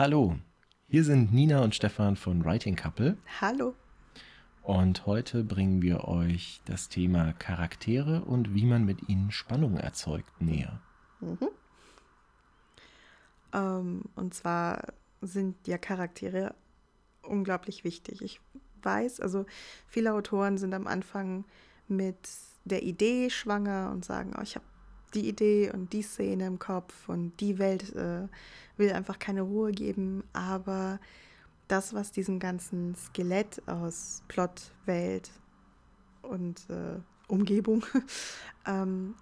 Hallo, hier sind Nina und Stefan von Writing Couple. Hallo. Und heute bringen wir euch das Thema Charaktere und wie man mit ihnen Spannung erzeugt näher. Mhm. Und zwar sind ja Charaktere unglaublich wichtig. Ich weiß, also viele Autoren sind am Anfang mit der Idee schwanger und sagen, ich habe die Idee und die Szene im Kopf und die Welt will einfach keine Ruhe geben, aber das, was diesem ganzen Skelett aus Plot, Welt und Umgebung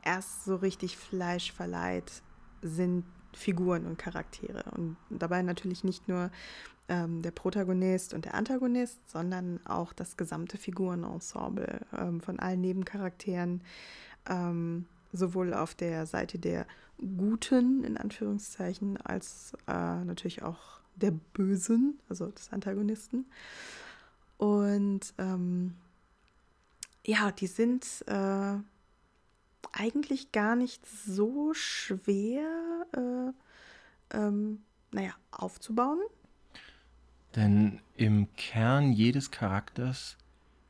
erst so richtig Fleisch verleiht, sind Figuren und Charaktere. Und dabei natürlich nicht nur der Protagonist und der Antagonist, sondern auch das gesamte Figurenensemble von allen Nebencharakteren, sowohl auf der Seite der Guten, in Anführungszeichen, als natürlich auch der Bösen, also des Antagonisten. Und die sind eigentlich gar nicht so schwer aufzubauen. Denn im Kern jedes Charakters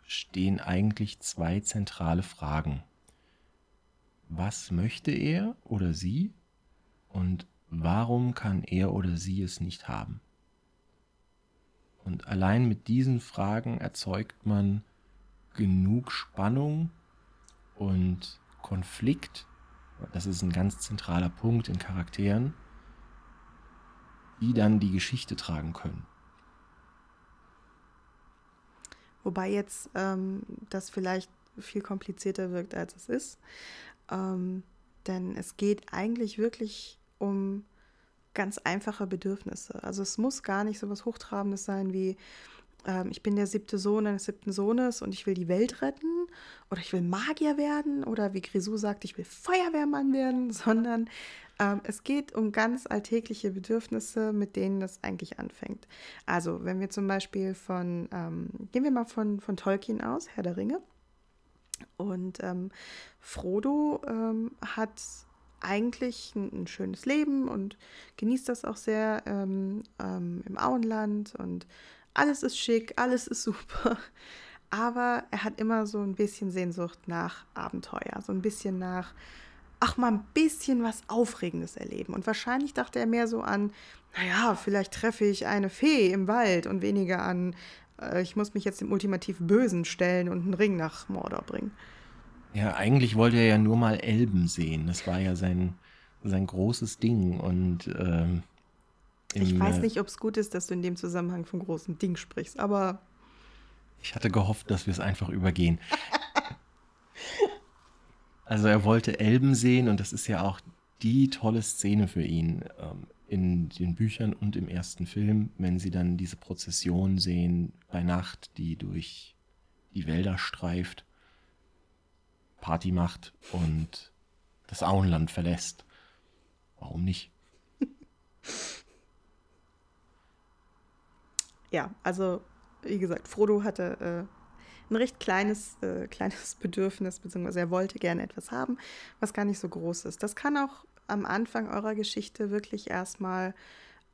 stehen eigentlich zwei zentrale Fragen. Was möchte er oder sie und warum kann er oder sie es nicht haben? Und allein mit diesen Fragen erzeugt man genug Spannung und Konflikt, das ist ein ganz zentraler Punkt in Charakteren, die dann die Geschichte tragen können. Wobei jetzt das vielleicht viel komplizierter wirkt, als es ist. Denn es geht eigentlich wirklich um ganz einfache Bedürfnisse. Also es muss gar nicht so was Hochtrabendes sein wie ich bin der 7. Sohn eines 7. Sohnes und ich will die Welt retten oder ich will Magier werden oder wie Grisou sagt, ich will Feuerwehrmann werden, sondern es geht um ganz alltägliche Bedürfnisse, mit denen das eigentlich anfängt. Also wenn wir zum Beispiel gehen wir mal von Tolkien aus, Herr der Ringe, und Frodo hat eigentlich ein schönes Leben und genießt das auch sehr im Auenland und alles ist schick, alles ist super, aber er hat immer so ein bisschen Sehnsucht nach Abenteuer, so ein bisschen nach, mal ein bisschen was Aufregendes erleben. Und wahrscheinlich dachte er mehr so an, vielleicht treffe ich eine Fee im Wald und weniger an, ich muss mich jetzt dem ultimativ Bösen stellen und einen Ring nach Mordor bringen. Ja, eigentlich wollte er ja nur mal Elben sehen. Das war ja sein großes Ding. Und ich weiß nicht, ob es gut ist, dass du in dem Zusammenhang vom großen Ding sprichst, aber ich hatte gehofft, dass wir es einfach übergehen. Also er wollte Elben sehen und das ist ja auch die tolle Szene für ihn in den Büchern und im ersten Film, wenn sie dann diese Prozession sehen bei Nacht, die durch die Wälder streift, Party macht und das Auenland verlässt. Warum nicht? Ja, also wie gesagt, Frodo hatte ein recht kleines Bedürfnis, beziehungsweise er wollte gerne etwas haben, was gar nicht so groß ist. Das kann auch am Anfang eurer Geschichte wirklich erstmal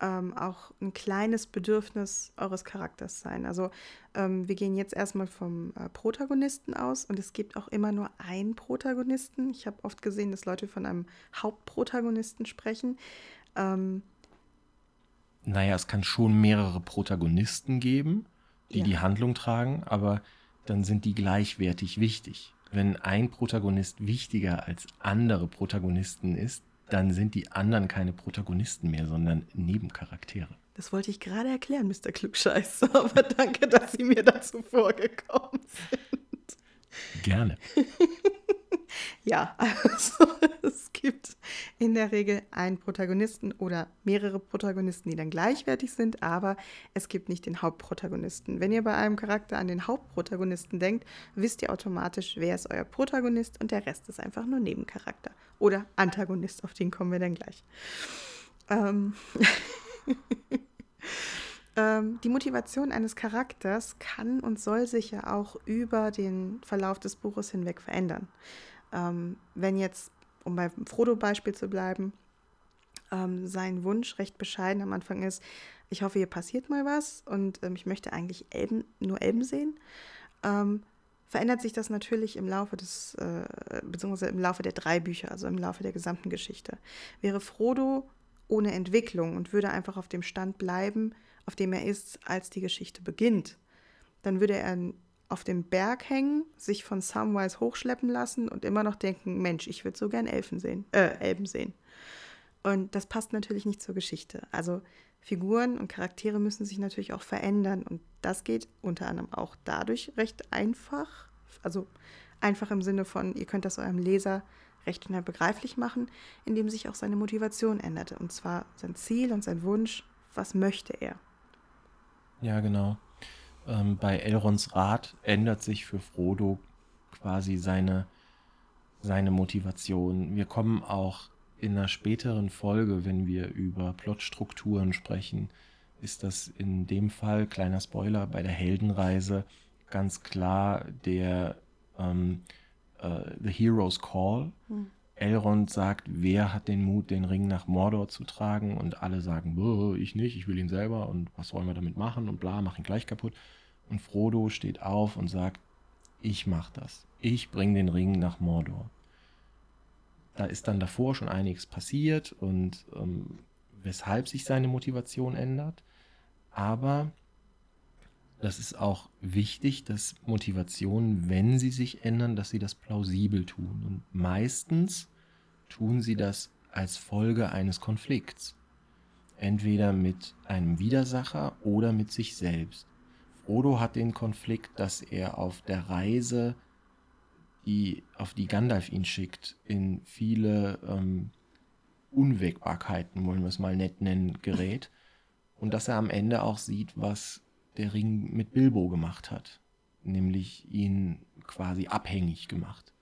auch ein kleines Bedürfnis eures Charakters sein. Also wir gehen jetzt erstmal vom Protagonisten aus und es gibt auch immer nur einen Protagonisten. Ich habe oft gesehen, dass Leute von einem Hauptprotagonisten sprechen. Es kann schon mehrere Protagonisten geben, die die Handlung tragen, aber dann sind die gleichwertig wichtig. Wenn ein Protagonist wichtiger als andere Protagonisten ist, dann sind die anderen keine Protagonisten mehr, sondern Nebencharaktere. Das wollte ich gerade erklären, Mr. Klugscheißer, aber danke, dass Sie mir dazu vorgekommen sind. Gerne. Ja, also es gibt in der Regel einen Protagonisten oder mehrere Protagonisten, die dann gleichwertig sind, aber es gibt nicht den Hauptprotagonisten. Wenn ihr bei einem Charakter an den Hauptprotagonisten denkt, wisst ihr automatisch, wer ist euer Protagonist und der Rest ist einfach nur Nebencharakter oder Antagonist, auf den kommen wir dann gleich. Die Motivation eines Charakters kann und soll sich ja auch über den Verlauf des Buches hinweg verändern. Wenn jetzt, um bei Frodo Beispiel zu bleiben, sein Wunsch recht bescheiden am Anfang ist, ich hoffe, hier passiert mal was und ich möchte eigentlich nur Elben sehen. Verändert sich das natürlich im Laufe des, beziehungsweise im Laufe der 3 Bücher, also im Laufe der gesamten Geschichte. Wäre Frodo ohne Entwicklung und würde einfach auf dem Stand bleiben, auf dem er ist, als die Geschichte beginnt, dann würde er auf dem Berg hängen, sich von Samwise hochschleppen lassen und immer noch denken, Mensch, ich würde so gern Elben sehen. Und das passt natürlich nicht zur Geschichte. Also Figuren und Charaktere müssen sich natürlich auch verändern. Und das geht unter anderem auch dadurch recht einfach. Also einfach im Sinne von, ihr könnt das eurem Leser recht schnell begreiflich machen, indem sich auch seine Motivation änderte. Und zwar sein Ziel und sein Wunsch, was möchte er? Ja, genau. Bei Elronds Rat ändert sich für Frodo quasi seine Motivation. Wir kommen auch in einer späteren Folge, wenn wir über Plotstrukturen sprechen, ist das in dem Fall, kleiner Spoiler, bei der Heldenreise ganz klar der The Hero's Call. Elrond sagt, wer hat den Mut, den Ring nach Mordor zu tragen? Und alle sagen, ich nicht, ich will ihn selber und was wollen wir damit machen? Und bla, mach ihn gleich kaputt. Und Frodo steht auf und sagt, ich mach das. Ich bring den Ring nach Mordor. Da ist dann davor schon einiges passiert und weshalb sich seine Motivation ändert. Aber das ist auch wichtig, dass Motivationen, wenn sie sich ändern, dass sie das plausibel tun. Und meistens tun sie das als Folge eines Konflikts. Entweder mit einem Widersacher oder mit sich selbst. Frodo hat den Konflikt, dass er auf der Reise, auf die Gandalf ihn schickt, in viele Unwägbarkeiten, wollen wir es mal nett nennen, gerät. Und dass er am Ende auch sieht, was der Ring mit Bilbo gemacht hat, nämlich ihn quasi abhängig gemacht.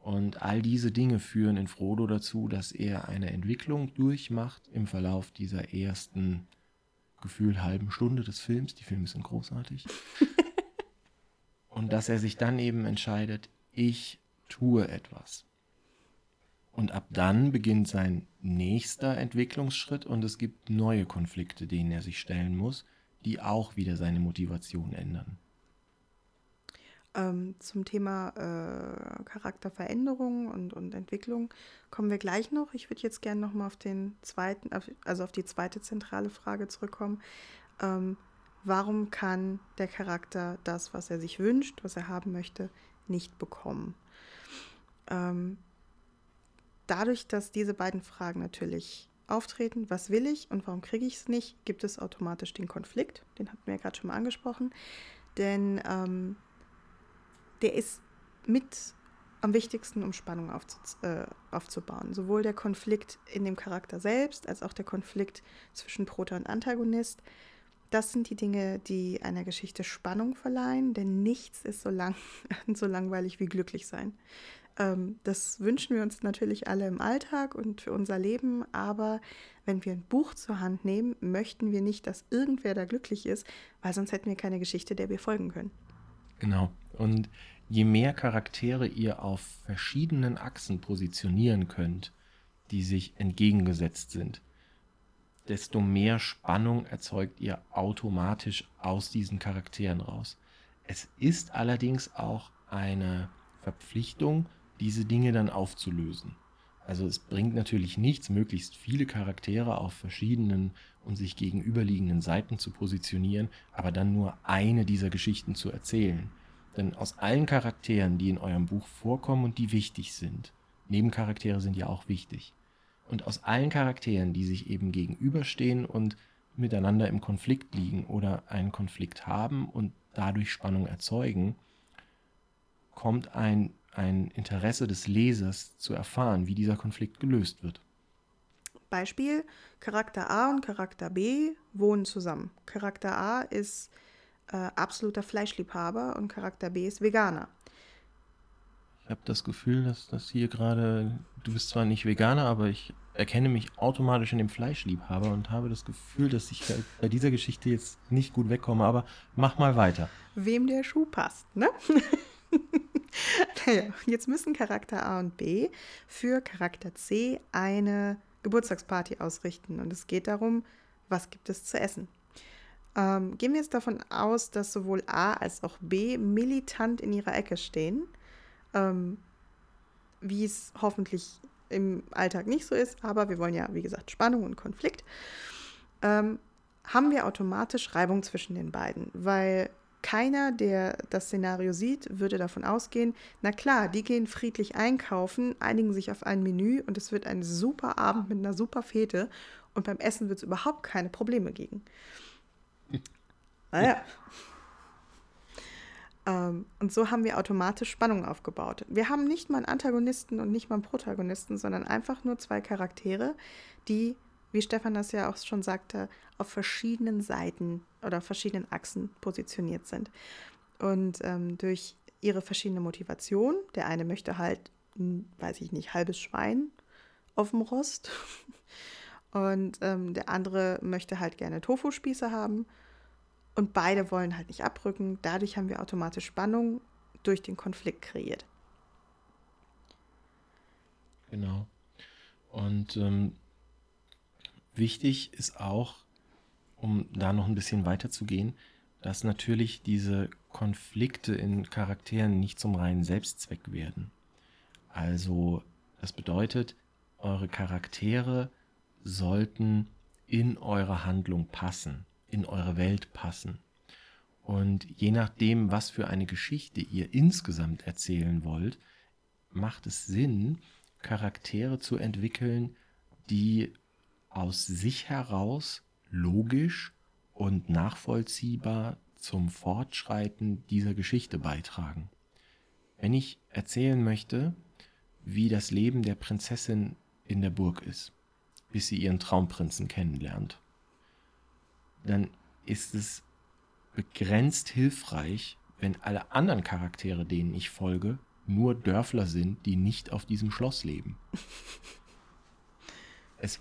Und all diese Dinge führen in Frodo dazu, dass er eine Entwicklung durchmacht im Verlauf dieser ersten gefühlt halben Stunde des Films. Die Filme sind großartig. Und dass er sich dann eben entscheidet, ich tue etwas. Und ab dann beginnt sein nächster Entwicklungsschritt und es gibt neue Konflikte, denen er sich stellen muss, die auch wieder seine Motivation ändern. Zum Thema Charakterveränderung und Entwicklung kommen wir gleich noch. Ich würde jetzt gerne nochmal auf die zweite zentrale Frage zurückkommen. Warum kann der Charakter das, was er sich wünscht, was er haben möchte, nicht bekommen? Dadurch, dass diese beiden Fragen natürlich auftreten, was will ich und warum kriege ich es nicht, gibt es automatisch den Konflikt, den hatten wir ja gerade schon mal angesprochen, denn der ist mit am wichtigsten, um Spannung aufzubauen. Sowohl der Konflikt in dem Charakter selbst, als auch der Konflikt zwischen Protagonist und Antagonist, das sind die Dinge, die einer Geschichte Spannung verleihen, denn nichts ist so langweilig wie glücklich sein. Das wünschen wir uns natürlich alle im Alltag und für unser Leben, aber wenn wir ein Buch zur Hand nehmen, möchten wir nicht, dass irgendwer da glücklich ist, weil sonst hätten wir keine Geschichte, der wir folgen können. Genau. Und je mehr Charaktere ihr auf verschiedenen Achsen positionieren könnt, die sich entgegengesetzt sind, desto mehr Spannung erzeugt ihr automatisch aus diesen Charakteren raus. Es ist allerdings auch eine Verpflichtung, diese Dinge dann aufzulösen. Also es bringt natürlich nichts, möglichst viele Charaktere auf verschiedenen und sich gegenüberliegenden Seiten zu positionieren, aber dann nur eine dieser Geschichten zu erzählen. Denn aus allen Charakteren, die in eurem Buch vorkommen und die wichtig sind, Nebencharaktere sind ja auch wichtig, und aus allen Charakteren, die sich eben gegenüberstehen und miteinander im Konflikt liegen oder einen Konflikt haben und dadurch Spannung erzeugen, kommt ein Interesse des Lesers zu erfahren, wie dieser Konflikt gelöst wird. Beispiel, Charakter A und Charakter B wohnen zusammen. Charakter A ist absoluter Fleischliebhaber und Charakter B ist Veganer. Ich habe das Gefühl, dass das hier gerade, du bist zwar nicht Veganer, aber ich erkenne mich automatisch in dem Fleischliebhaber und habe das Gefühl, dass ich bei dieser Geschichte jetzt nicht gut wegkomme, aber mach mal weiter. Wem der Schuh passt, ne? Naja, jetzt müssen Charakter A und B für Charakter C eine Geburtstagsparty ausrichten. Und es geht darum, was gibt es zu essen? Gehen wir jetzt davon aus, dass sowohl A als auch B militant in ihrer Ecke stehen, wie es hoffentlich im Alltag nicht so ist, aber wir wollen ja, wie gesagt, Spannung und Konflikt, haben wir automatisch Reibung zwischen den beiden, weil keiner, der das Szenario sieht, würde davon ausgehen, na klar, die gehen friedlich einkaufen, einigen sich auf ein Menü und es wird ein super Abend mit einer super Fete und beim Essen wird es überhaupt keine Probleme geben. Naja. Und so haben wir automatisch Spannung aufgebaut. Wir haben nicht mal einen Antagonisten und nicht mal einen Protagonisten, sondern einfach nur zwei Charaktere, die, wie Stefan das ja auch schon sagte, auf verschiedenen Seiten oder verschiedenen Achsen positioniert sind. Und durch ihre verschiedene Motivation, der eine möchte halt, weiß ich nicht, halbes Schwein auf dem Rost und der andere möchte halt gerne Tofu-Spieße haben. Und beide wollen halt nicht abrücken. Dadurch haben wir automatisch Spannung durch den Konflikt kreiert. Genau. Und wichtig ist auch, um da noch ein bisschen weiter zu gehen, dass natürlich diese Konflikte in Charakteren nicht zum reinen Selbstzweck werden. Also das bedeutet, eure Charaktere sollten in eure Handlung passen, in eure Welt passen. Und je nachdem, was für eine Geschichte ihr insgesamt erzählen wollt, macht es Sinn, Charaktere zu entwickeln, die aus sich heraus logisch und nachvollziehbar zum Fortschreiten dieser Geschichte beitragen. Wenn ich erzählen möchte, wie das Leben der Prinzessin in der Burg ist, bis sie ihren Traumprinzen kennenlernt, dann ist es begrenzt hilfreich, wenn alle anderen Charaktere, denen ich folge, nur Dörfler sind, die nicht auf diesem Schloss leben. Es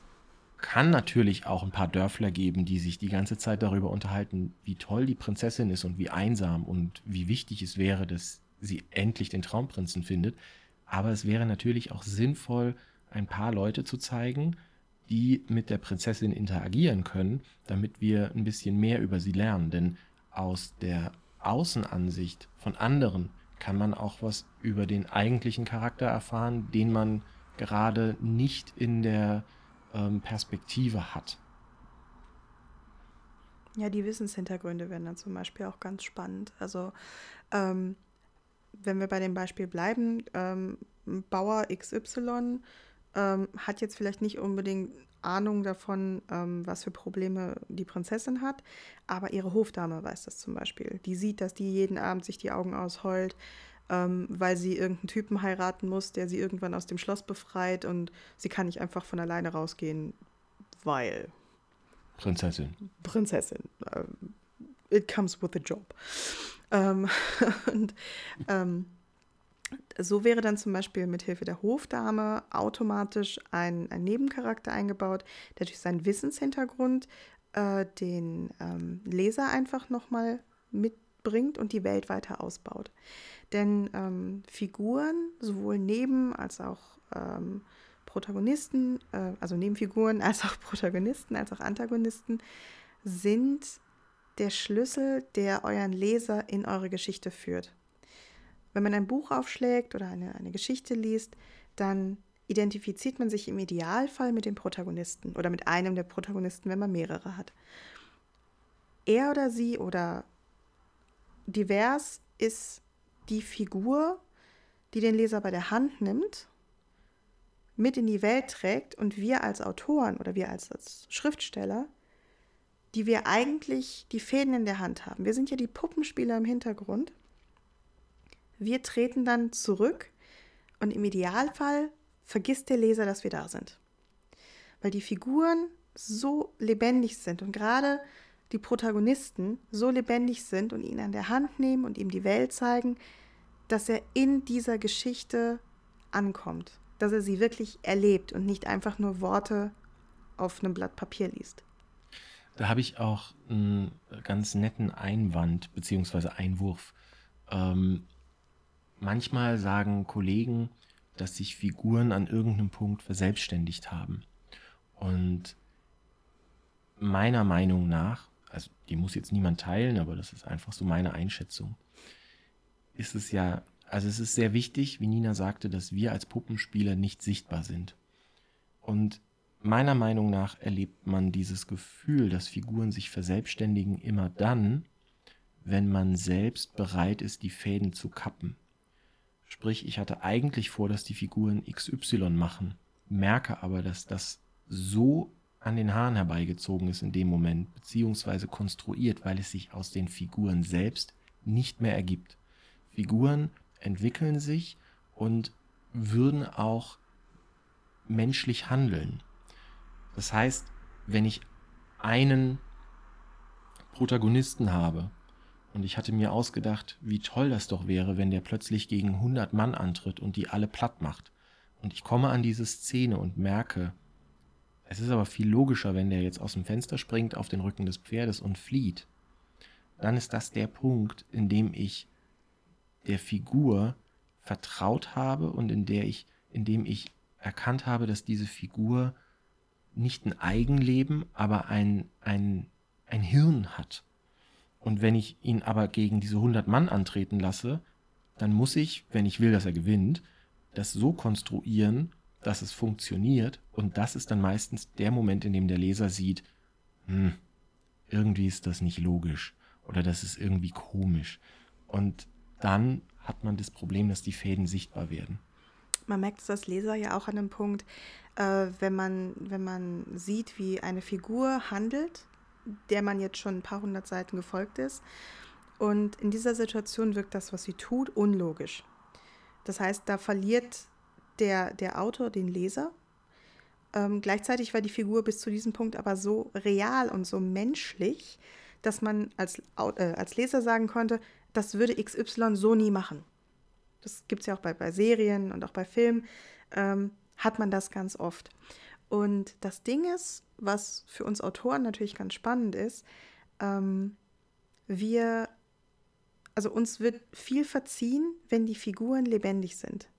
kann natürlich auch ein paar Dörfler geben, die sich die ganze Zeit darüber unterhalten, wie toll die Prinzessin ist und wie einsam und wie wichtig es wäre, dass sie endlich den Traumprinzen findet. Aber es wäre natürlich auch sinnvoll, ein paar Leute zu zeigen, die mit der Prinzessin interagieren können, damit wir ein bisschen mehr über sie lernen. Denn aus der Außenansicht von anderen kann man auch was über den eigentlichen Charakter erfahren, den man gerade nicht in der Perspektive hat. Ja, die Wissenshintergründe werden dann zum Beispiel auch ganz spannend. Also wenn wir bei dem Beispiel bleiben, Bauer XY hat jetzt vielleicht nicht unbedingt Ahnung davon, was für Probleme die Prinzessin hat, aber ihre Hofdame weiß das zum Beispiel. Die sieht, dass die jeden Abend sich die Augen ausheult, weil sie irgendeinen Typen heiraten muss, der sie irgendwann aus dem Schloss befreit und sie kann nicht einfach von alleine rausgehen, weil... Prinzessin. It comes with a job. So wäre dann zum Beispiel mit Hilfe der Hofdame automatisch ein Nebencharakter eingebaut, der durch seinen Wissenshintergrund den Leser einfach nochmal mitbringt und die Welt weiter ausbaut. Denn Figuren, sowohl Neben- als auch Protagonisten, also Nebenfiguren als auch Protagonisten, als auch Antagonisten, sind der Schlüssel, der euren Leser in eure Geschichte führt. Wenn man ein Buch aufschlägt oder eine Geschichte liest, dann identifiziert man sich im Idealfall mit dem Protagonisten oder mit einem der Protagonisten, wenn man mehrere hat. Er oder sie oder divers ist die Figur, die den Leser bei der Hand nimmt, mit in die Welt trägt und wir als Autoren oder wir als Schriftsteller, die wir eigentlich die Fäden in der Hand haben. Wir sind ja die Puppenspieler im Hintergrund. Wir treten dann zurück und im Idealfall vergisst der Leser, dass wir da sind. Weil die Figuren so lebendig sind und gerade die Protagonisten so lebendig sind und ihn an der Hand nehmen und ihm die Welt zeigen, dass er in dieser Geschichte ankommt, dass er sie wirklich erlebt und nicht einfach nur Worte auf einem Blatt Papier liest. Da habe ich auch einen ganz netten Einwand bzw. Einwurf. Manchmal sagen Kollegen, dass sich Figuren an irgendeinem Punkt verselbstständigt haben. Und meiner Meinung nach, also die muss jetzt niemand teilen, aber das ist einfach so meine Einschätzung, ist es ja, also es ist sehr wichtig, wie Nina sagte, dass wir als Puppenspieler nicht sichtbar sind. Und meiner Meinung nach erlebt man dieses Gefühl, dass Figuren sich verselbstständigen, immer dann, wenn man selbst bereit ist, die Fäden zu kappen. Sprich, ich hatte eigentlich vor, dass die Figuren XY machen, merke aber, dass das so an den Haaren herbeigezogen ist in dem Moment, beziehungsweise konstruiert, weil es sich aus den Figuren selbst nicht mehr ergibt. Figuren entwickeln sich und würden auch menschlich handeln. Das heißt, wenn ich einen Protagonisten habe und ich hatte mir ausgedacht, wie toll das doch wäre, wenn der plötzlich gegen 100 Mann antritt und die alle platt macht. Und ich komme an diese Szene und merke, es ist aber viel logischer, wenn der jetzt aus dem Fenster springt, auf den Rücken des Pferdes und flieht. Dann ist das der Punkt, in dem ich der Figur vertraut habe und in dem ich erkannt habe, dass diese Figur nicht ein Eigenleben, aber ein Hirn hat. Und wenn ich ihn aber gegen diese 100 Mann antreten lasse, dann muss ich, wenn ich will, dass er gewinnt, das so konstruieren, dass es funktioniert. Und das ist dann meistens der Moment, in dem der Leser sieht, irgendwie ist das nicht logisch oder das ist irgendwie komisch. Und dann hat man das Problem, dass die Fäden sichtbar werden. Man merkt es als Leser ja auch an dem Punkt, wenn man sieht, wie eine Figur handelt, der man jetzt schon ein paar hundert Seiten gefolgt ist. Und in dieser Situation wirkt das, was sie tut, unlogisch. Das heißt, da verliert der Autor den Leser. Gleichzeitig war die Figur bis zu diesem Punkt aber so real und so menschlich, dass man als Leser sagen konnte, das würde XY so nie machen. Das gibt es ja auch bei Serien und auch bei Filmen, hat man das ganz oft. Und das Ding ist, was für uns Autoren natürlich ganz spannend ist, uns wird viel verziehen, wenn die Figuren lebendig sind.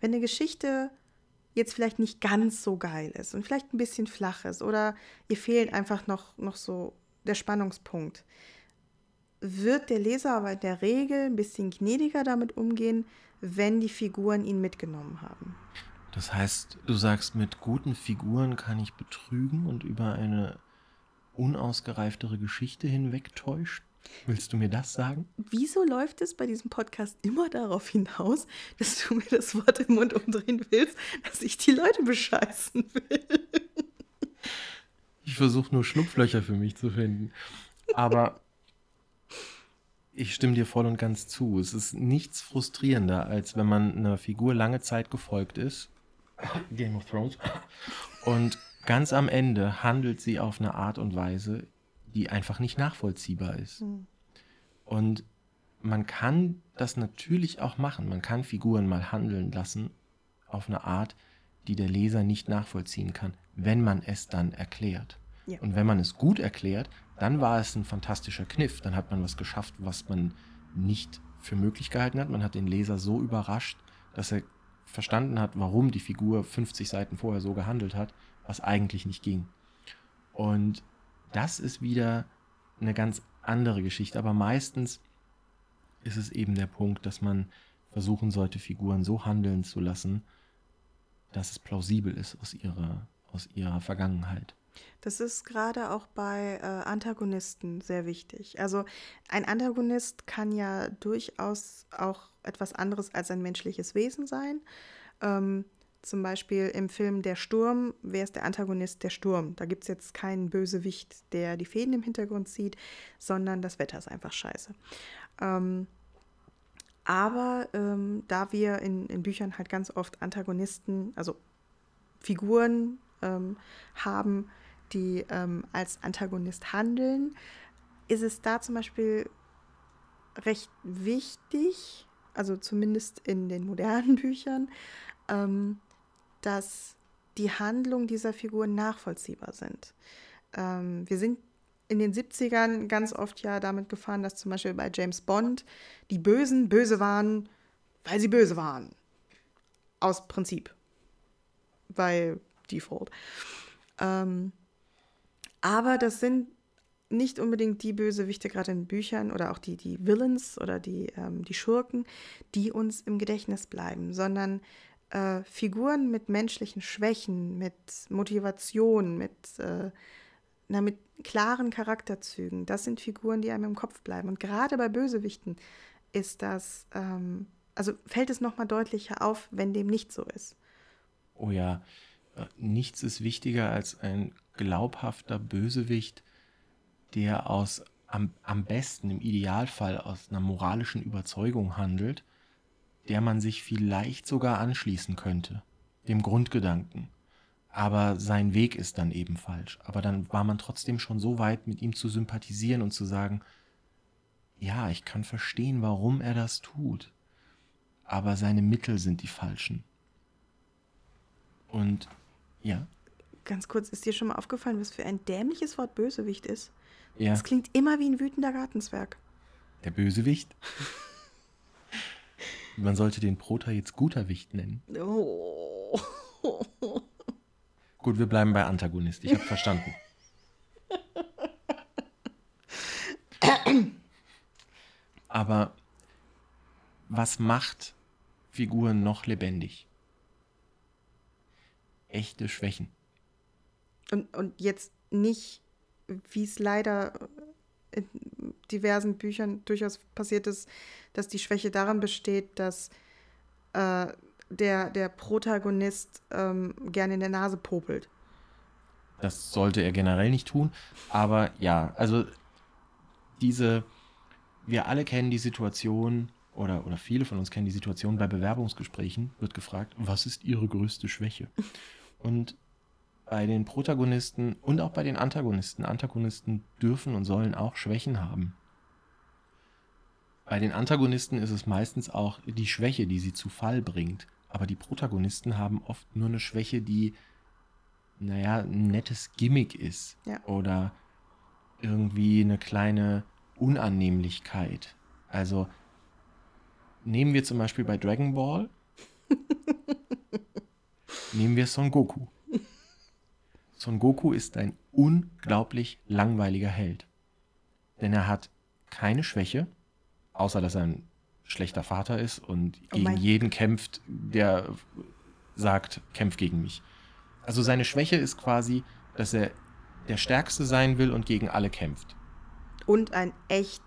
Wenn eine Geschichte jetzt vielleicht nicht ganz so geil ist und vielleicht ein bisschen flach ist oder ihr fehlt einfach noch so der Spannungspunkt, wird der Leser aber in der Regel ein bisschen gnädiger damit umgehen, wenn die Figuren ihn mitgenommen haben. Das heißt, du sagst, mit guten Figuren kann ich betrügen und über eine unausgereiftere Geschichte hinwegtäuschen? Willst du mir das sagen? Wieso läuft es bei diesem Podcast immer darauf hinaus, dass du mir das Wort im Mund umdrehen willst, dass ich die Leute bescheißen will? Ich versuche nur Schlupflöcher für mich zu finden. Aber ich stimme dir voll und ganz zu. Es ist nichts frustrierender, als wenn man einer Figur lange Zeit gefolgt ist. Game of Thrones. Und ganz am Ende handelt sie auf eine Art und Weise, die einfach nicht nachvollziehbar ist. Und man kann das natürlich auch machen. Man kann Figuren mal handeln lassen auf eine Art, die der Leser nicht nachvollziehen kann, wenn man es dann erklärt. Ja. Und wenn man es gut erklärt, dann war es ein fantastischer Kniff. Dann hat man was geschafft, was man nicht für möglich gehalten hat. Man hat den Leser so überrascht, dass er verstanden hat, warum die Figur 50 Seiten vorher so gehandelt hat, was eigentlich nicht ging. Und das ist wieder eine ganz andere Geschichte. Aber meistens ist es eben der Punkt, dass man versuchen sollte, Figuren so handeln zu lassen, dass es plausibel ist aus ihrer Vergangenheit. Das ist gerade auch bei Antagonisten sehr wichtig. Also ein Antagonist kann ja durchaus auch etwas anderes als ein menschliches Wesen sein. Zum Beispiel im Film Der Sturm, wer ist der Antagonist? Der Sturm. Da gibt es jetzt keinen Bösewicht, der die Fäden im Hintergrund zieht, sondern das Wetter ist einfach scheiße. Da wir in Büchern halt ganz oft Antagonisten, also Figuren haben, die als Antagonist handeln, ist es da zum Beispiel recht wichtig, also zumindest in den modernen Büchern, dass die Handlungen dieser Figuren nachvollziehbar sind. Wir sind in den 70ern ganz oft ja damit gefahren, dass zum Beispiel bei James Bond die Bösen böse waren, weil sie böse waren. Aus Prinzip. Weil Default. Aber das sind nicht unbedingt die Bösewichte gerade in Büchern oder auch die Villains oder die Schurken, die uns im Gedächtnis bleiben, sondern Figuren mit menschlichen Schwächen, mit Motivation, mit klaren Charakterzügen. Das sind Figuren, die einem im Kopf bleiben. Und gerade bei Bösewichten ist das, fällt es nochmal deutlicher auf, wenn dem nicht so ist. Oh ja, nichts ist wichtiger als ein glaubhafter Bösewicht, der am besten, im Idealfall, aus einer moralischen Überzeugung handelt, der man sich vielleicht sogar anschließen könnte, dem Grundgedanken. Aber sein Weg ist dann eben falsch. Aber dann war man trotzdem schon so weit, mit ihm zu sympathisieren und zu sagen, ja, ich kann verstehen, warum er das tut, aber seine Mittel sind die falschen. Und, ja. Ganz kurz, ist dir schon mal aufgefallen, was für ein dämliches Wort Bösewicht ist? Ja. Das klingt immer wie ein wütender Gartenzwerg. Der Bösewicht? Man sollte den Proter jetzt Guterwicht nennen. Oh. Gut, wir bleiben bei Antagonist. Ich habe verstanden. Aber was macht Figuren noch lebendig? Echte Schwächen. Und jetzt nicht, wie es leider in diversen Büchern durchaus passiert ist, dass die Schwäche daran besteht, dass der Protagonist gerne in der Nase popelt. Das sollte er generell nicht tun, aber ja, also wir alle kennen die Situation, oder viele von uns kennen die Situation, bei Bewerbungsgesprächen wird gefragt, was ist Ihre größte Schwäche? Und bei den Protagonisten und auch bei den Antagonisten dürfen und sollen auch Schwächen haben. Bei den Antagonisten ist es meistens auch die Schwäche, die sie zu Fall bringt. Aber die Protagonisten haben oft nur eine Schwäche, die, ein nettes Gimmick ist. Ja. Oder irgendwie eine kleine Unannehmlichkeit. Also nehmen wir zum Beispiel bei Dragon Ball, nehmen wir Son Goku. Son Goku ist ein unglaublich langweiliger Held. Denn er hat keine Schwäche, außer dass er ein schlechter Vater ist und gegen jeden kämpft, der sagt, kämpf gegen mich. Also seine Schwäche ist quasi, dass er der Stärkste sein will und gegen alle kämpft. Und ein echt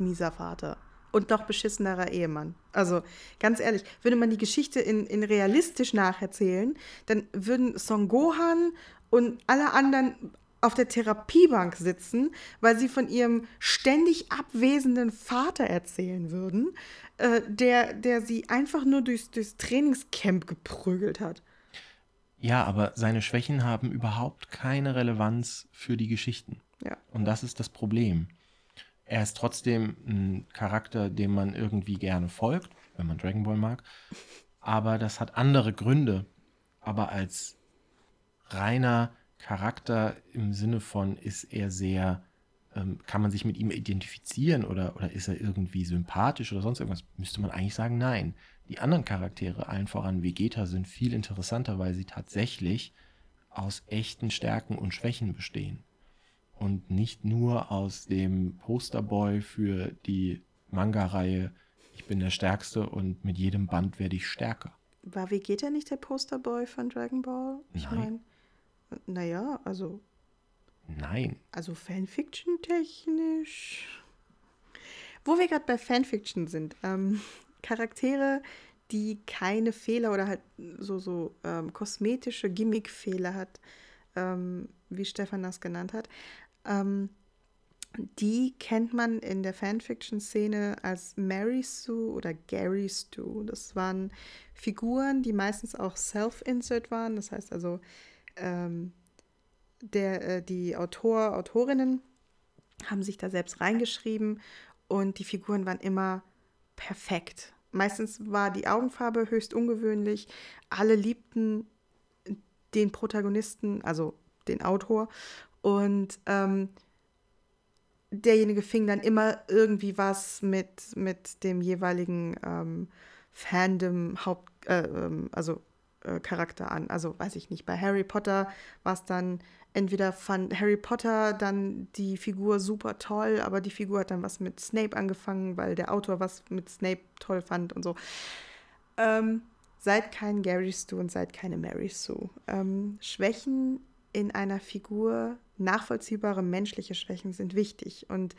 mieser Vater. Und noch beschissenerer Ehemann. Also ganz ehrlich, würde man die Geschichte in realistisch nacherzählen, dann würden Son Gohan und alle anderen auf der Therapiebank sitzen, weil sie von ihrem ständig abwesenden Vater erzählen würden, der sie einfach nur durchs Trainingscamp geprügelt hat. Ja, aber seine Schwächen haben überhaupt keine Relevanz für die Geschichten. Ja. Und das ist das Problem. Er ist trotzdem ein Charakter, dem man irgendwie gerne folgt, wenn man Dragon Ball mag. Aber das hat andere Gründe. Aber als reiner Charakter im Sinne von, ist er sehr, kann man sich mit ihm identifizieren oder ist er irgendwie sympathisch oder sonst irgendwas, müsste man eigentlich sagen, nein. Die anderen Charaktere, allen voran Vegeta, sind viel interessanter, weil sie tatsächlich aus echten Stärken und Schwächen bestehen. Und nicht nur aus dem Posterboy für die Manga-Reihe, ich bin der Stärkste und mit jedem Band werde ich stärker. War Vegeta nicht der Posterboy von Dragon Ball? Nein. Also Fanfiction-technisch. Wo wir gerade bei Fanfiction sind, Charaktere, die keine Fehler oder halt so kosmetische Gimmick-Fehler hat, wie Stefan das genannt hat, die kennt man in der Fanfiction-Szene als Mary Sue oder Gary Stu. Das waren Figuren, die meistens auch Self-Insert waren. Das heißt also, die Autorinnen haben sich da selbst reingeschrieben und die Figuren waren immer perfekt. Meistens war die Augenfarbe höchst ungewöhnlich. Alle liebten den Protagonisten, also den Autor, und derjenige fing dann immer irgendwie was mit dem jeweiligen Fandom, Charakter an. Also weiß ich nicht, bei Harry Potter war es dann, entweder fand Harry Potter dann die Figur super toll, aber die Figur hat dann was mit Snape angefangen, weil der Autor was mit Snape toll fand und so. Seid kein Gary Stu und seid keine Mary Sue. Schwächen in einer Figur, nachvollziehbare menschliche Schwächen sind wichtig. Und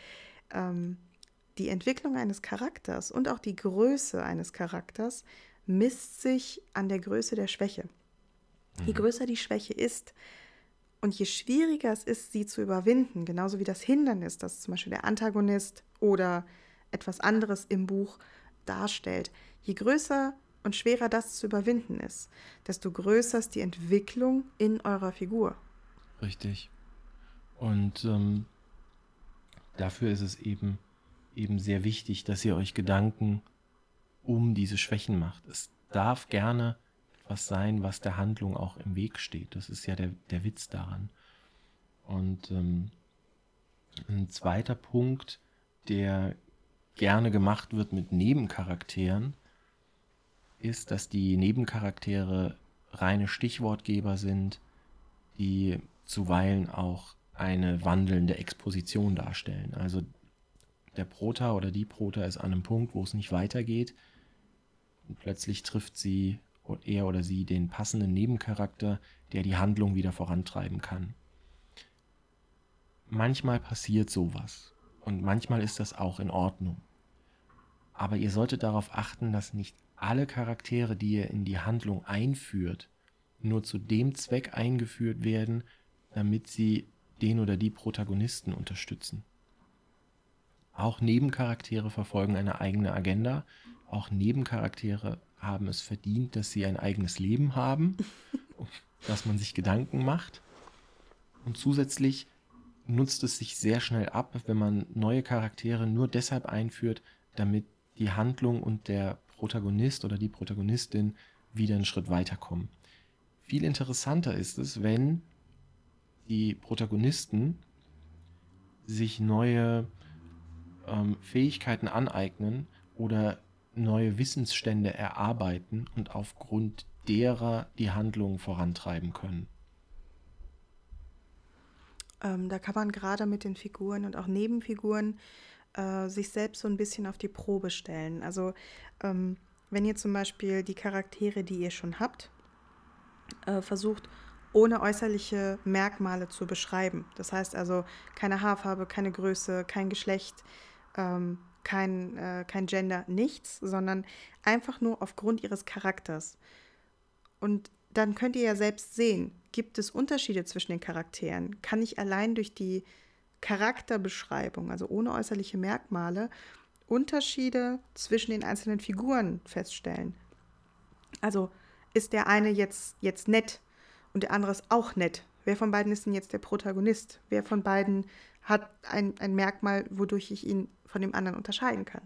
die Entwicklung eines Charakters und auch die Größe eines Charakters misst sich an der Größe der Schwäche. Je größer die Schwäche ist und je schwieriger es ist, sie zu überwinden, genauso wie das Hindernis, das zum Beispiel der Antagonist oder etwas anderes im Buch darstellt, je größer und schwerer das zu überwinden ist, desto größer ist die Entwicklung in eurer Figur. Richtig. Und dafür ist es eben sehr wichtig, dass ihr euch Gedanken um diese Schwächen macht. Es darf gerne etwas sein, was der Handlung auch im Weg steht. Das ist ja der Witz daran. Und ein zweiter Punkt, der gerne gemacht wird mit Nebencharakteren, ist, dass die Nebencharaktere reine Stichwortgeber sind, die zuweilen auch eine wandelnde Exposition darstellen. Also der Prota oder die Prota ist an einem Punkt, wo es nicht weitergeht, und plötzlich trifft sie, er oder sie, den passenden Nebencharakter, der die Handlung wieder vorantreiben kann. Manchmal passiert sowas und manchmal ist das auch in Ordnung. Aber ihr solltet darauf achten, dass nicht alle Charaktere, die ihr in die Handlung einführt, nur zu dem Zweck eingeführt werden, damit sie den oder die Protagonisten unterstützen. Auch Nebencharaktere verfolgen eine eigene Agenda. Auch Nebencharaktere haben es verdient, dass sie ein eigenes Leben haben, dass man sich Gedanken macht. Und zusätzlich nutzt es sich sehr schnell ab, wenn man neue Charaktere nur deshalb einführt, damit die Handlung und der Protagonist oder die Protagonistin wieder einen Schritt weiterkommen. Viel interessanter ist es, wenn die Protagonisten sich neue Fähigkeiten aneignen oder neue Wissensstände erarbeiten und aufgrund derer die Handlungen vorantreiben können. Da kann man gerade mit den Figuren und auch Nebenfiguren sich selbst so ein bisschen auf die Probe stellen. Also wenn ihr zum Beispiel die Charaktere, die ihr schon habt, versucht, ohne äußerliche Merkmale zu beschreiben. Das heißt also keine Haarfarbe, keine Größe, kein Geschlecht, kein Gender, nichts, sondern einfach nur aufgrund ihres Charakters. Und dann könnt ihr ja selbst sehen, gibt es Unterschiede zwischen den Charakteren? Kann ich allein durch die Charakterbeschreibung, also ohne äußerliche Merkmale, Unterschiede zwischen den einzelnen Figuren feststellen. Also ist der eine jetzt nett und der andere ist auch nett? Wer von beiden ist denn jetzt der Protagonist? Wer von beiden hat ein Merkmal, wodurch ich ihn von dem anderen unterscheiden kann?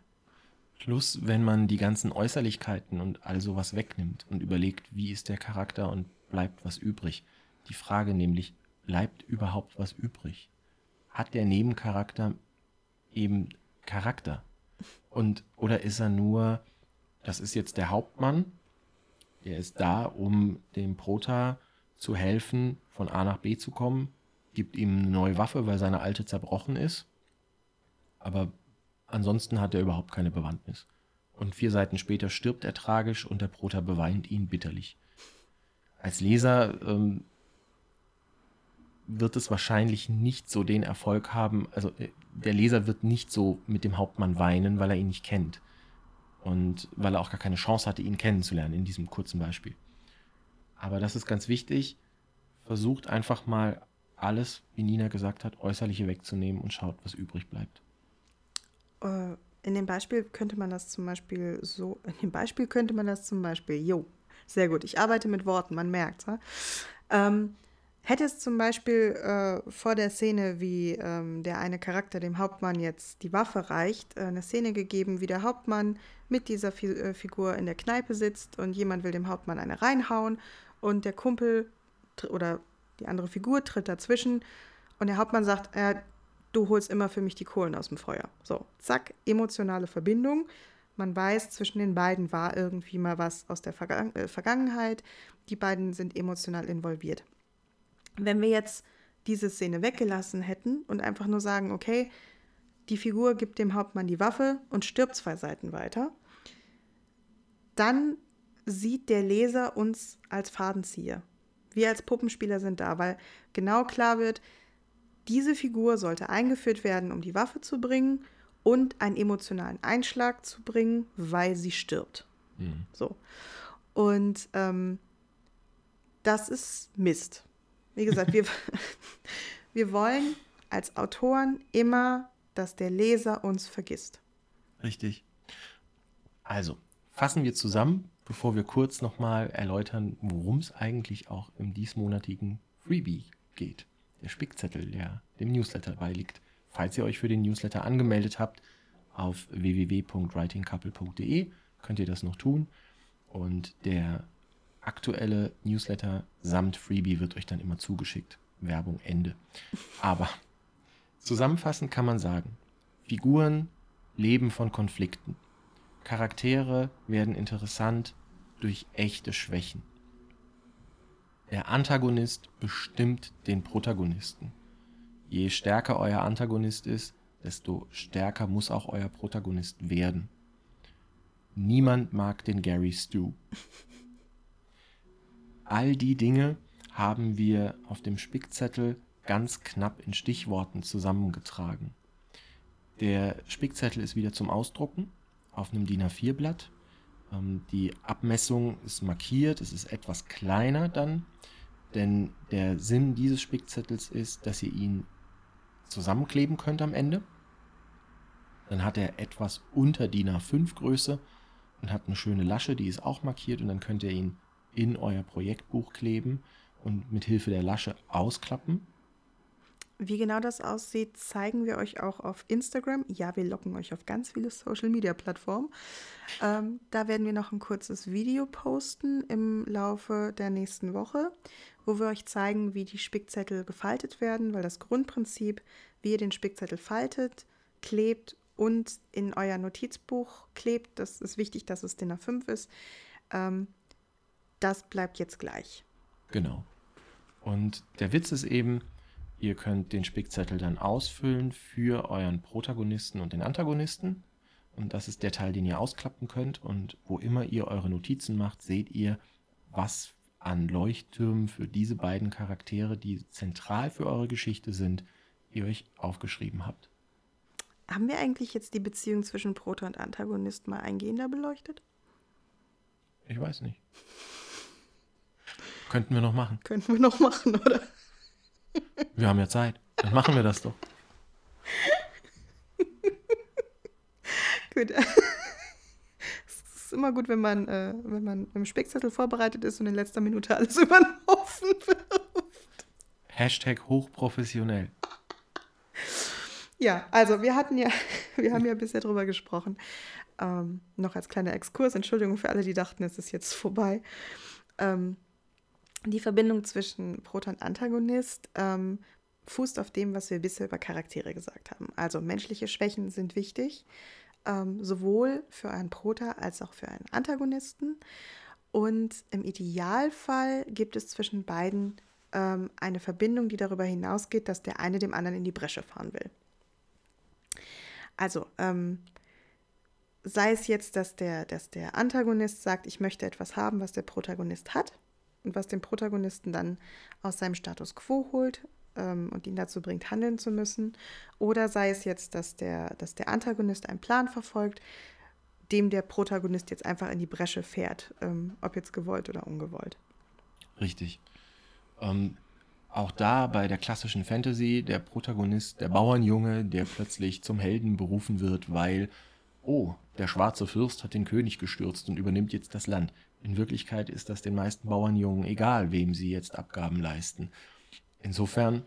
Plus, wenn man die ganzen Äußerlichkeiten und all sowas wegnimmt und überlegt, wie ist der Charakter und bleibt was übrig. Die Frage nämlich, bleibt überhaupt was übrig? Hat der Nebencharakter eben Charakter? Oder ist er nur, das ist jetzt der Hauptmann, der ist da, um dem Prota zu helfen, von A nach B zu kommen, gibt ihm eine neue Waffe, weil seine alte zerbrochen ist, aber ansonsten hat er überhaupt keine Bewandtnis. Und 4 Seiten später stirbt er tragisch und der Prota beweint ihn bitterlich. Als Leser wird es wahrscheinlich nicht so den Erfolg haben, also der Leser wird nicht so mit dem Hauptmann weinen, weil er ihn nicht kennt und weil er auch gar keine Chance hatte, ihn kennenzulernen in diesem kurzen Beispiel. Aber das ist ganz wichtig, versucht einfach mal alles, wie Nina gesagt hat, Äußerliche wegzunehmen und schaut, was übrig bleibt. In dem Beispiel könnte man das zum Beispiel so, sehr gut, ich arbeite mit Worten, man merkt's. Ja? Hätte es zum Beispiel vor der Szene, wie der eine Charakter dem Hauptmann jetzt die Waffe reicht, eine Szene gegeben, wie der Hauptmann mit dieser Figur in der Kneipe sitzt und jemand will dem Hauptmann eine reinhauen und der Kumpel oder die andere Figur tritt dazwischen und der Hauptmann sagt, du holst immer für mich die Kohlen aus dem Feuer. So, zack, emotionale Verbindung. Man weiß, zwischen den beiden war irgendwie mal was aus der Vergangenheit. Die beiden sind emotional involviert. Wenn wir jetzt diese Szene weggelassen hätten und einfach nur sagen, okay, die Figur gibt dem Hauptmann die Waffe und stirbt 2 Seiten weiter, dann sieht der Leser uns als Fadenzieher. Wir als Puppenspieler sind da, weil genau klar wird, diese Figur sollte eingeführt werden, um die Waffe zu bringen und einen emotionalen Einschlag zu bringen, weil sie stirbt. Mhm. So. Und das ist Mist. Wie gesagt, wir wollen als Autoren immer, dass der Leser uns vergisst. Richtig. Also, fassen wir zusammen, bevor wir kurz nochmal erläutern, worum es eigentlich auch im diesmonatigen Freebie geht. Der Spickzettel, der dem Newsletter beiliegt. Falls ihr euch für den Newsletter angemeldet habt, auf www.writingcouple.de könnt ihr das noch tun. Und der aktuelle Newsletter samt Freebie wird euch dann immer zugeschickt. Werbung Ende. Aber zusammenfassend kann man sagen, Figuren leben von Konflikten. Charaktere werden interessant durch echte Schwächen. Der Antagonist bestimmt den Protagonisten. Je stärker euer Antagonist ist, desto stärker muss auch euer Protagonist werden. Niemand mag den Gary Stu. All die Dinge haben wir auf dem Spickzettel ganz knapp in Stichworten zusammengetragen. Der Spickzettel ist wieder zum Ausdrucken auf einem DIN A4-Blatt. Die Abmessung ist markiert, es ist etwas kleiner dann, denn der Sinn dieses Spickzettels ist, dass ihr ihn zusammenkleben könnt am Ende. Dann hat er etwas unter DIN A5-Größe und hat eine schöne Lasche, die ist auch markiert, und dann könnt ihr ihn in euer Projektbuch kleben und mit Hilfe der Lasche ausklappen. Wie genau das aussieht, zeigen wir euch auch auf Instagram. Ja, wir locken euch auf ganz viele Social-Media-Plattformen. Da werden wir noch ein kurzes Video posten im Laufe der nächsten Woche, wo wir euch zeigen, wie die Spickzettel gefaltet werden, weil das Grundprinzip, wie ihr den Spickzettel faltet, klebt und in euer Notizbuch klebt, das ist wichtig, dass es DIN A5 ist, das bleibt jetzt gleich. Genau. Und der Witz ist eben, ihr könnt den Spickzettel dann ausfüllen für euren Protagonisten und den Antagonisten. Und das ist der Teil, den ihr ausklappen könnt. Und wo immer ihr eure Notizen macht, seht ihr, was an Leuchttürmen für diese beiden Charaktere, die zentral für eure Geschichte sind, ihr euch aufgeschrieben habt. Haben wir eigentlich jetzt die Beziehung zwischen Proto und Antagonist mal eingehender beleuchtet? Ich weiß nicht. Könnten wir noch machen. Könnten wir noch machen, oder? Wir haben ja Zeit. Dann machen wir das doch. Gut. Es ist immer gut, wenn man im Spickzettel vorbereitet ist und in letzter Minute alles über den Haufen wirft. Hashtag hochprofessionell. Ja, also wir haben ja bisher drüber gesprochen. Noch als kleiner Exkurs, Entschuldigung für alle, die dachten, es ist jetzt vorbei. Die Verbindung zwischen Proto und Antagonist fußt auf dem, was wir bisher über Charaktere gesagt haben. Also menschliche Schwächen sind wichtig, sowohl für einen Proto als auch für einen Antagonisten. Und im Idealfall gibt es zwischen beiden eine Verbindung, die darüber hinausgeht, dass der eine dem anderen in die Bresche fahren will. Also sei es jetzt, dass der Antagonist sagt, ich möchte etwas haben, was der Protagonist hat. Und was den Protagonisten dann aus seinem Status quo holt und ihn dazu bringt, handeln zu müssen. Oder sei es jetzt, dass der Antagonist einen Plan verfolgt, dem der Protagonist jetzt einfach in die Bresche fährt, ob jetzt gewollt oder ungewollt. Richtig. Auch da bei der klassischen Fantasy, der Protagonist, der Bauernjunge, der plötzlich zum Helden berufen wird, weil, oh, der schwarze Fürst hat den König gestürzt und übernimmt jetzt das Land. In Wirklichkeit ist das den meisten Bauernjungen egal, wem sie jetzt Abgaben leisten. Insofern,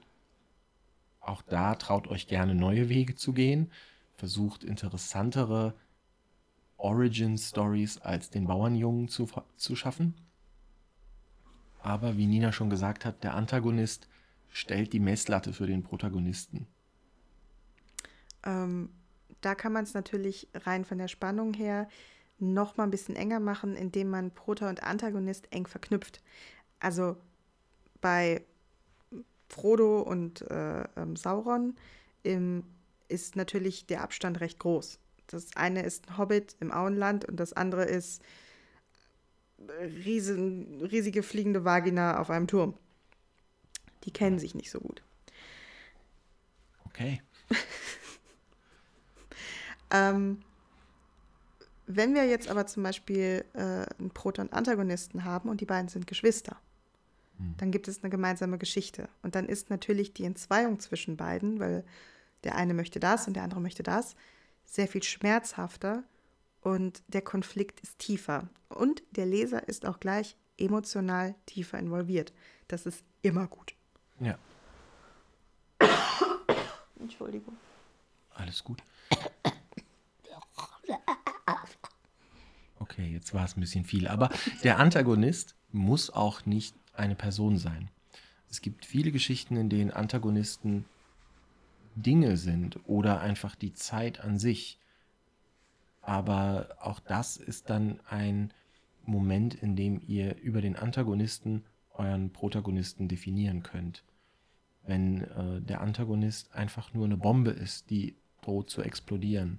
auch da traut euch gerne neue Wege zu gehen. Versucht interessantere Origin-Stories als den Bauernjungen zu schaffen. Aber wie Nina schon gesagt hat, der Antagonist stellt die Messlatte für den Protagonisten. Da kann man es natürlich rein von der Spannung her noch mal ein bisschen enger machen, indem man Prota und Antagonist eng verknüpft. Also bei Frodo und Sauron ist natürlich der Abstand recht groß. Das eine ist ein Hobbit im Auenland und das andere ist riesige fliegende Vagina auf einem Turm. Die kennen sich nicht so gut. Okay. Wenn wir jetzt aber zum Beispiel einen Proton Antagonisten haben und die beiden sind Geschwister, dann gibt es eine gemeinsame Geschichte. Und dann ist natürlich die Entzweiung zwischen beiden, weil der eine möchte das und der andere möchte das, sehr viel schmerzhafter und der Konflikt ist tiefer. Und der Leser ist auch gleich emotional tiefer involviert. Das ist immer gut. Ja. Entschuldigung. Alles gut. Okay, jetzt war es ein bisschen viel. Aber der Antagonist muss auch nicht eine Person sein. Es gibt viele Geschichten, in denen Antagonisten Dinge sind oder einfach die Zeit an sich. Aber auch das ist dann ein Moment, in dem ihr über den Antagonisten euren Protagonisten definieren könnt. Wenn der Antagonist einfach nur eine Bombe ist, die droht zu explodieren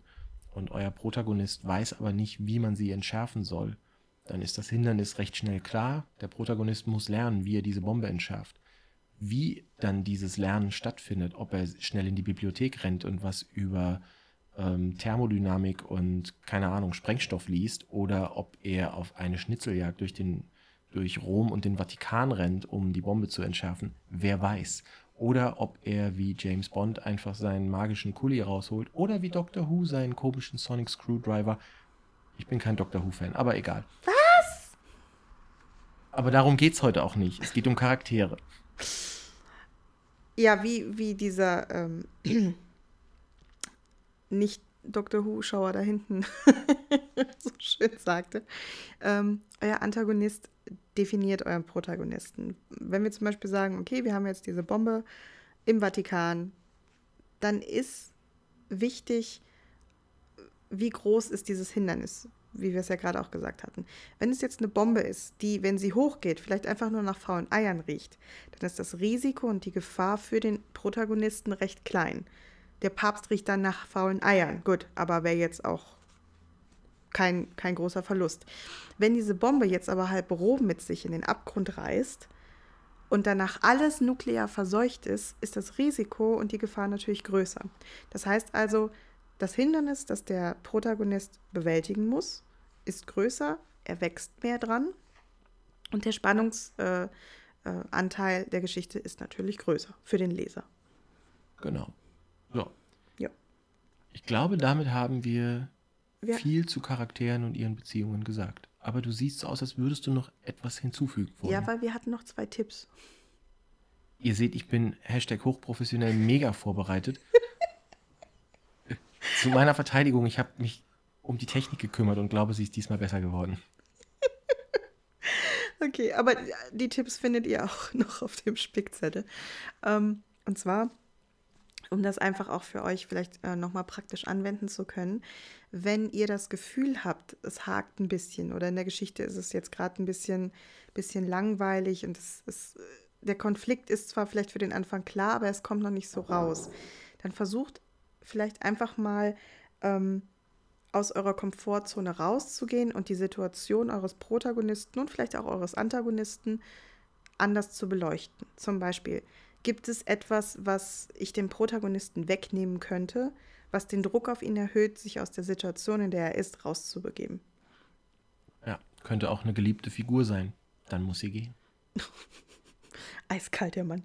und euer Protagonist weiß aber nicht, wie man sie entschärfen soll, dann ist das Hindernis recht schnell klar. Der Protagonist muss lernen, wie er diese Bombe entschärft. Wie dann dieses Lernen stattfindet, ob er schnell in die Bibliothek rennt und was über Thermodynamik und, keine Ahnung, Sprengstoff liest oder ob er auf eine Schnitzeljagd durch Rom und den Vatikan rennt, um die Bombe zu entschärfen, wer weiß. Oder ob er wie James Bond einfach seinen magischen Kuli rausholt oder wie Doctor Who seinen komischen Sonic-Screwdriver. Ich bin kein Doctor Who-Fan, aber egal. Was? Aber darum geht's heute auch nicht. Es geht um Charaktere. Ja, wie dieser nicht Doctor Who-Schauer da hinten so schön sagte. Euer Antagonist definiert euren Protagonisten. Wenn wir zum Beispiel sagen, okay, wir haben jetzt diese Bombe im Vatikan, dann ist wichtig, wie groß ist dieses Hindernis, wie wir es ja gerade auch gesagt hatten. Wenn es jetzt eine Bombe ist, die, wenn sie hochgeht, vielleicht einfach nur nach faulen Eiern riecht, dann ist das Risiko und die Gefahr für den Protagonisten recht klein. Der Papst riecht dann nach faulen Eiern. Gut, aber wäre jetzt auch kein großer Verlust. Wenn diese Bombe jetzt aber halb Rom mit sich in den Abgrund reißt und danach alles nuklear verseucht ist, ist das Risiko und die Gefahr natürlich größer. Das heißt also, das Hindernis, das der Protagonist bewältigen muss, ist größer, er wächst mehr dran und der Spannungsanteil der Geschichte ist natürlich größer für den Leser. Genau. So. Ja. Ich glaube, damit haben wir viel zu Charakteren und ihren Beziehungen gesagt. Aber du siehst so aus, als würdest du noch etwas hinzufügen wollen. Ja, weil wir hatten noch 2 Tipps. Ihr seht, ich bin #hochprofessionell mega vorbereitet. Zu meiner Verteidigung, ich habe mich um die Technik gekümmert und glaube, sie ist diesmal besser geworden. Okay, aber die Tipps findet ihr auch noch auf dem Spickzettel. Und zwar, um das einfach auch für euch vielleicht nochmal praktisch anwenden zu können, wenn ihr das Gefühl habt, es hakt ein bisschen oder in der Geschichte ist es jetzt gerade ein bisschen langweilig und der Konflikt ist zwar vielleicht für den Anfang klar, aber es kommt noch nicht so raus, dann versucht vielleicht einfach mal aus eurer Komfortzone rauszugehen und die Situation eures Protagonisten und vielleicht auch eures Antagonisten anders zu beleuchten. Zum Beispiel, gibt es etwas, was ich dem Protagonisten wegnehmen könnte, was den Druck auf ihn erhöht, sich aus der Situation, in der er ist, rauszubegeben? Ja, könnte auch eine geliebte Figur sein. Dann muss sie gehen. Eiskalt, der Mann.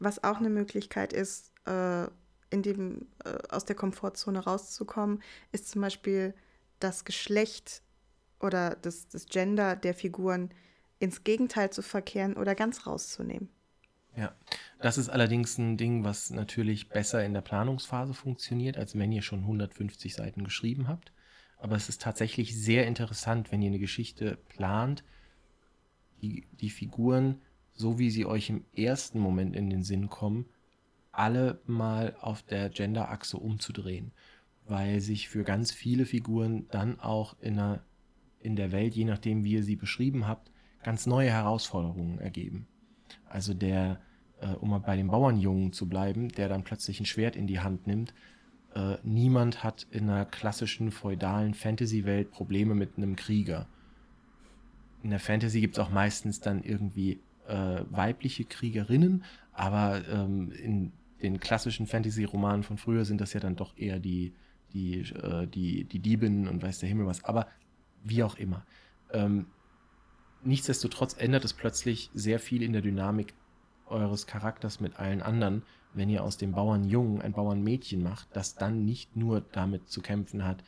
Was auch eine Möglichkeit ist, aus der Komfortzone rauszukommen, ist zum Beispiel das Geschlecht oder das Gender der Figuren ins Gegenteil zu verkehren oder ganz rauszunehmen. Ja, das ist allerdings ein Ding, was natürlich besser in der Planungsphase funktioniert, als wenn ihr schon 150 Seiten geschrieben habt. Aber es ist tatsächlich sehr interessant, wenn ihr eine Geschichte plant, die Figuren, so wie sie euch im ersten Moment in den Sinn kommen, alle mal auf der Gender-Achse umzudrehen. weil sich für ganz viele Figuren dann auch in der Welt, je nachdem wie ihr sie beschrieben habt, ganz neue Herausforderungen ergeben. Also der, um mal bei dem Bauernjungen zu bleiben, der dann plötzlich ein Schwert in die Hand nimmt. Niemand hat in einer klassischen feudalen Fantasy-Welt Probleme mit einem Krieger. In der Fantasy gibt es auch meistens dann irgendwie weibliche Kriegerinnen, aber in den klassischen Fantasy-Romanen von früher sind das ja dann doch eher die Diebinnen und weiß der Himmel was, aber wie auch immer. Nichtsdestotrotz ändert es plötzlich sehr viel in der Dynamik eures Charakters mit allen anderen, wenn ihr aus dem Bauernjungen ein Bauernmädchen macht, das dann nicht nur damit zu kämpfen hat,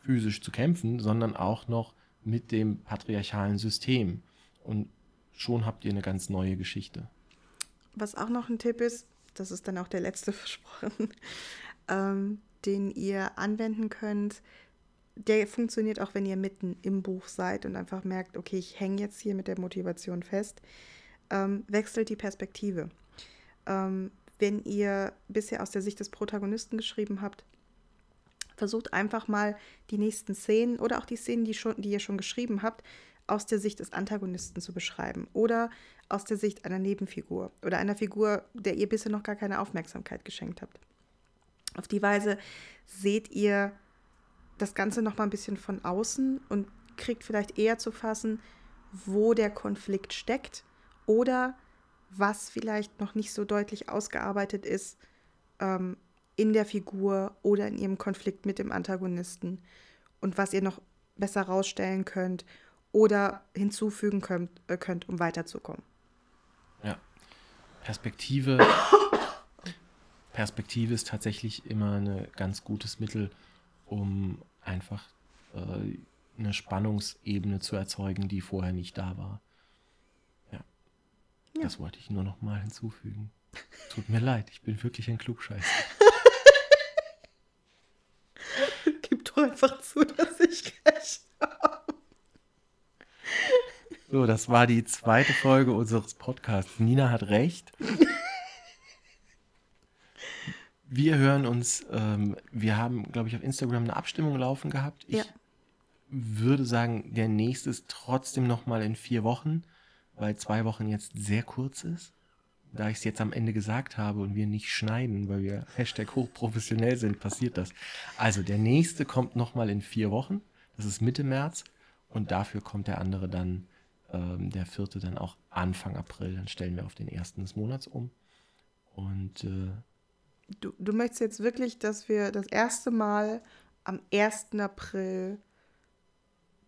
physisch zu kämpfen, sondern auch noch mit dem patriarchalen System. Und schon habt ihr eine ganz neue Geschichte. Was auch noch ein Tipp ist, das ist dann auch der letzte versprochen, den ihr anwenden könnt, der funktioniert auch, wenn ihr mitten im Buch seid und einfach merkt, okay, ich hänge jetzt hier mit der Motivation fest, wechselt die Perspektive. Wenn ihr bisher aus der Sicht des Protagonisten geschrieben habt, versucht einfach mal die nächsten Szenen oder auch die Szenen, die ihr schon geschrieben habt, aus der Sicht des Antagonisten zu beschreiben oder aus der Sicht einer Nebenfigur oder einer Figur, der ihr bisher noch gar keine Aufmerksamkeit geschenkt habt. Auf die Weise seht ihr das Ganze nochmal ein bisschen von außen und kriegt vielleicht eher zu fassen, wo der Konflikt steckt oder was vielleicht noch nicht so deutlich ausgearbeitet ist in der Figur oder in ihrem Konflikt mit dem Antagonisten und was ihr noch besser rausstellen könnt oder hinzufügen könnt, um weiterzukommen. Ja, Perspektive ist tatsächlich immer ein ganz gutes Mittel, um einfach eine Spannungsebene zu erzeugen, die vorher nicht da war. Ja. Das wollte ich nur noch mal hinzufügen. Tut mir leid, ich bin wirklich ein Klugscheißer. Gib doch einfach zu, dass ich recht habe. So, das war die zweite Folge unseres Podcasts. Nina hat recht. Wir hören uns, wir haben, glaube ich, auf Instagram eine Abstimmung laufen gehabt. Ich würde sagen, der nächste ist trotzdem noch mal in 4 Wochen. Weil 2 Wochen jetzt sehr kurz ist, da ich es jetzt am Ende gesagt habe und wir nicht schneiden, weil wir #hochprofessionell sind, passiert das. Also der nächste kommt nochmal in 4 Wochen, das ist Mitte März und dafür kommt der andere dann, der 4. dann auch Anfang April, dann stellen wir auf den 1. des Monats um. Und du möchtest jetzt wirklich, dass wir das erste Mal am 1. April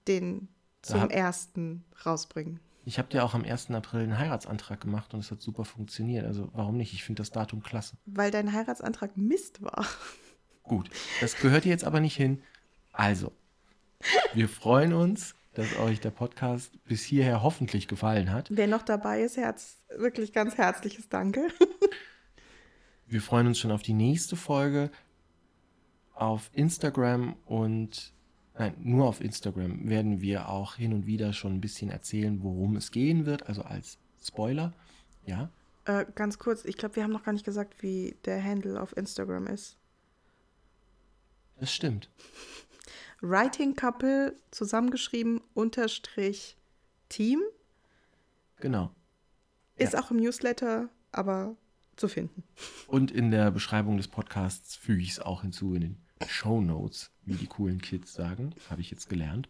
den zum 1. rausbringen? Ich habe dir auch am 1. April einen Heiratsantrag gemacht und es hat super funktioniert. Also warum nicht? Ich finde das Datum klasse. Weil dein Heiratsantrag Mist war. Gut, das gehört dir jetzt aber nicht hin. Also, wir freuen uns, dass euch der Podcast bis hierher hoffentlich gefallen hat. Wer noch dabei ist, wirklich ganz herzliches Danke. Wir freuen uns schon auf die nächste Folge auf Instagram und... Nein, nur auf Instagram werden wir auch hin und wieder schon ein bisschen erzählen, worum es gehen wird, also als Spoiler, ja. Ganz kurz, ich glaube, wir haben noch gar nicht gesagt, wie der Handle auf Instagram ist. Das stimmt. Writing Couple, zusammengeschrieben, _Team. Genau. Ist auch im Newsletter, aber zu finden. Und in der Beschreibung des Podcasts füge ich es auch hinzu in den Shownotes, wie die coolen Kids sagen, habe ich jetzt gelernt.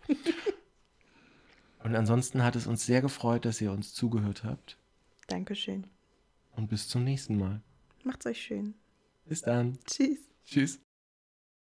Und ansonsten hat es uns sehr gefreut, dass ihr uns zugehört habt. Dankeschön. Und bis zum nächsten Mal. Macht's euch schön. Bis dann. Tschüss. Tschüss.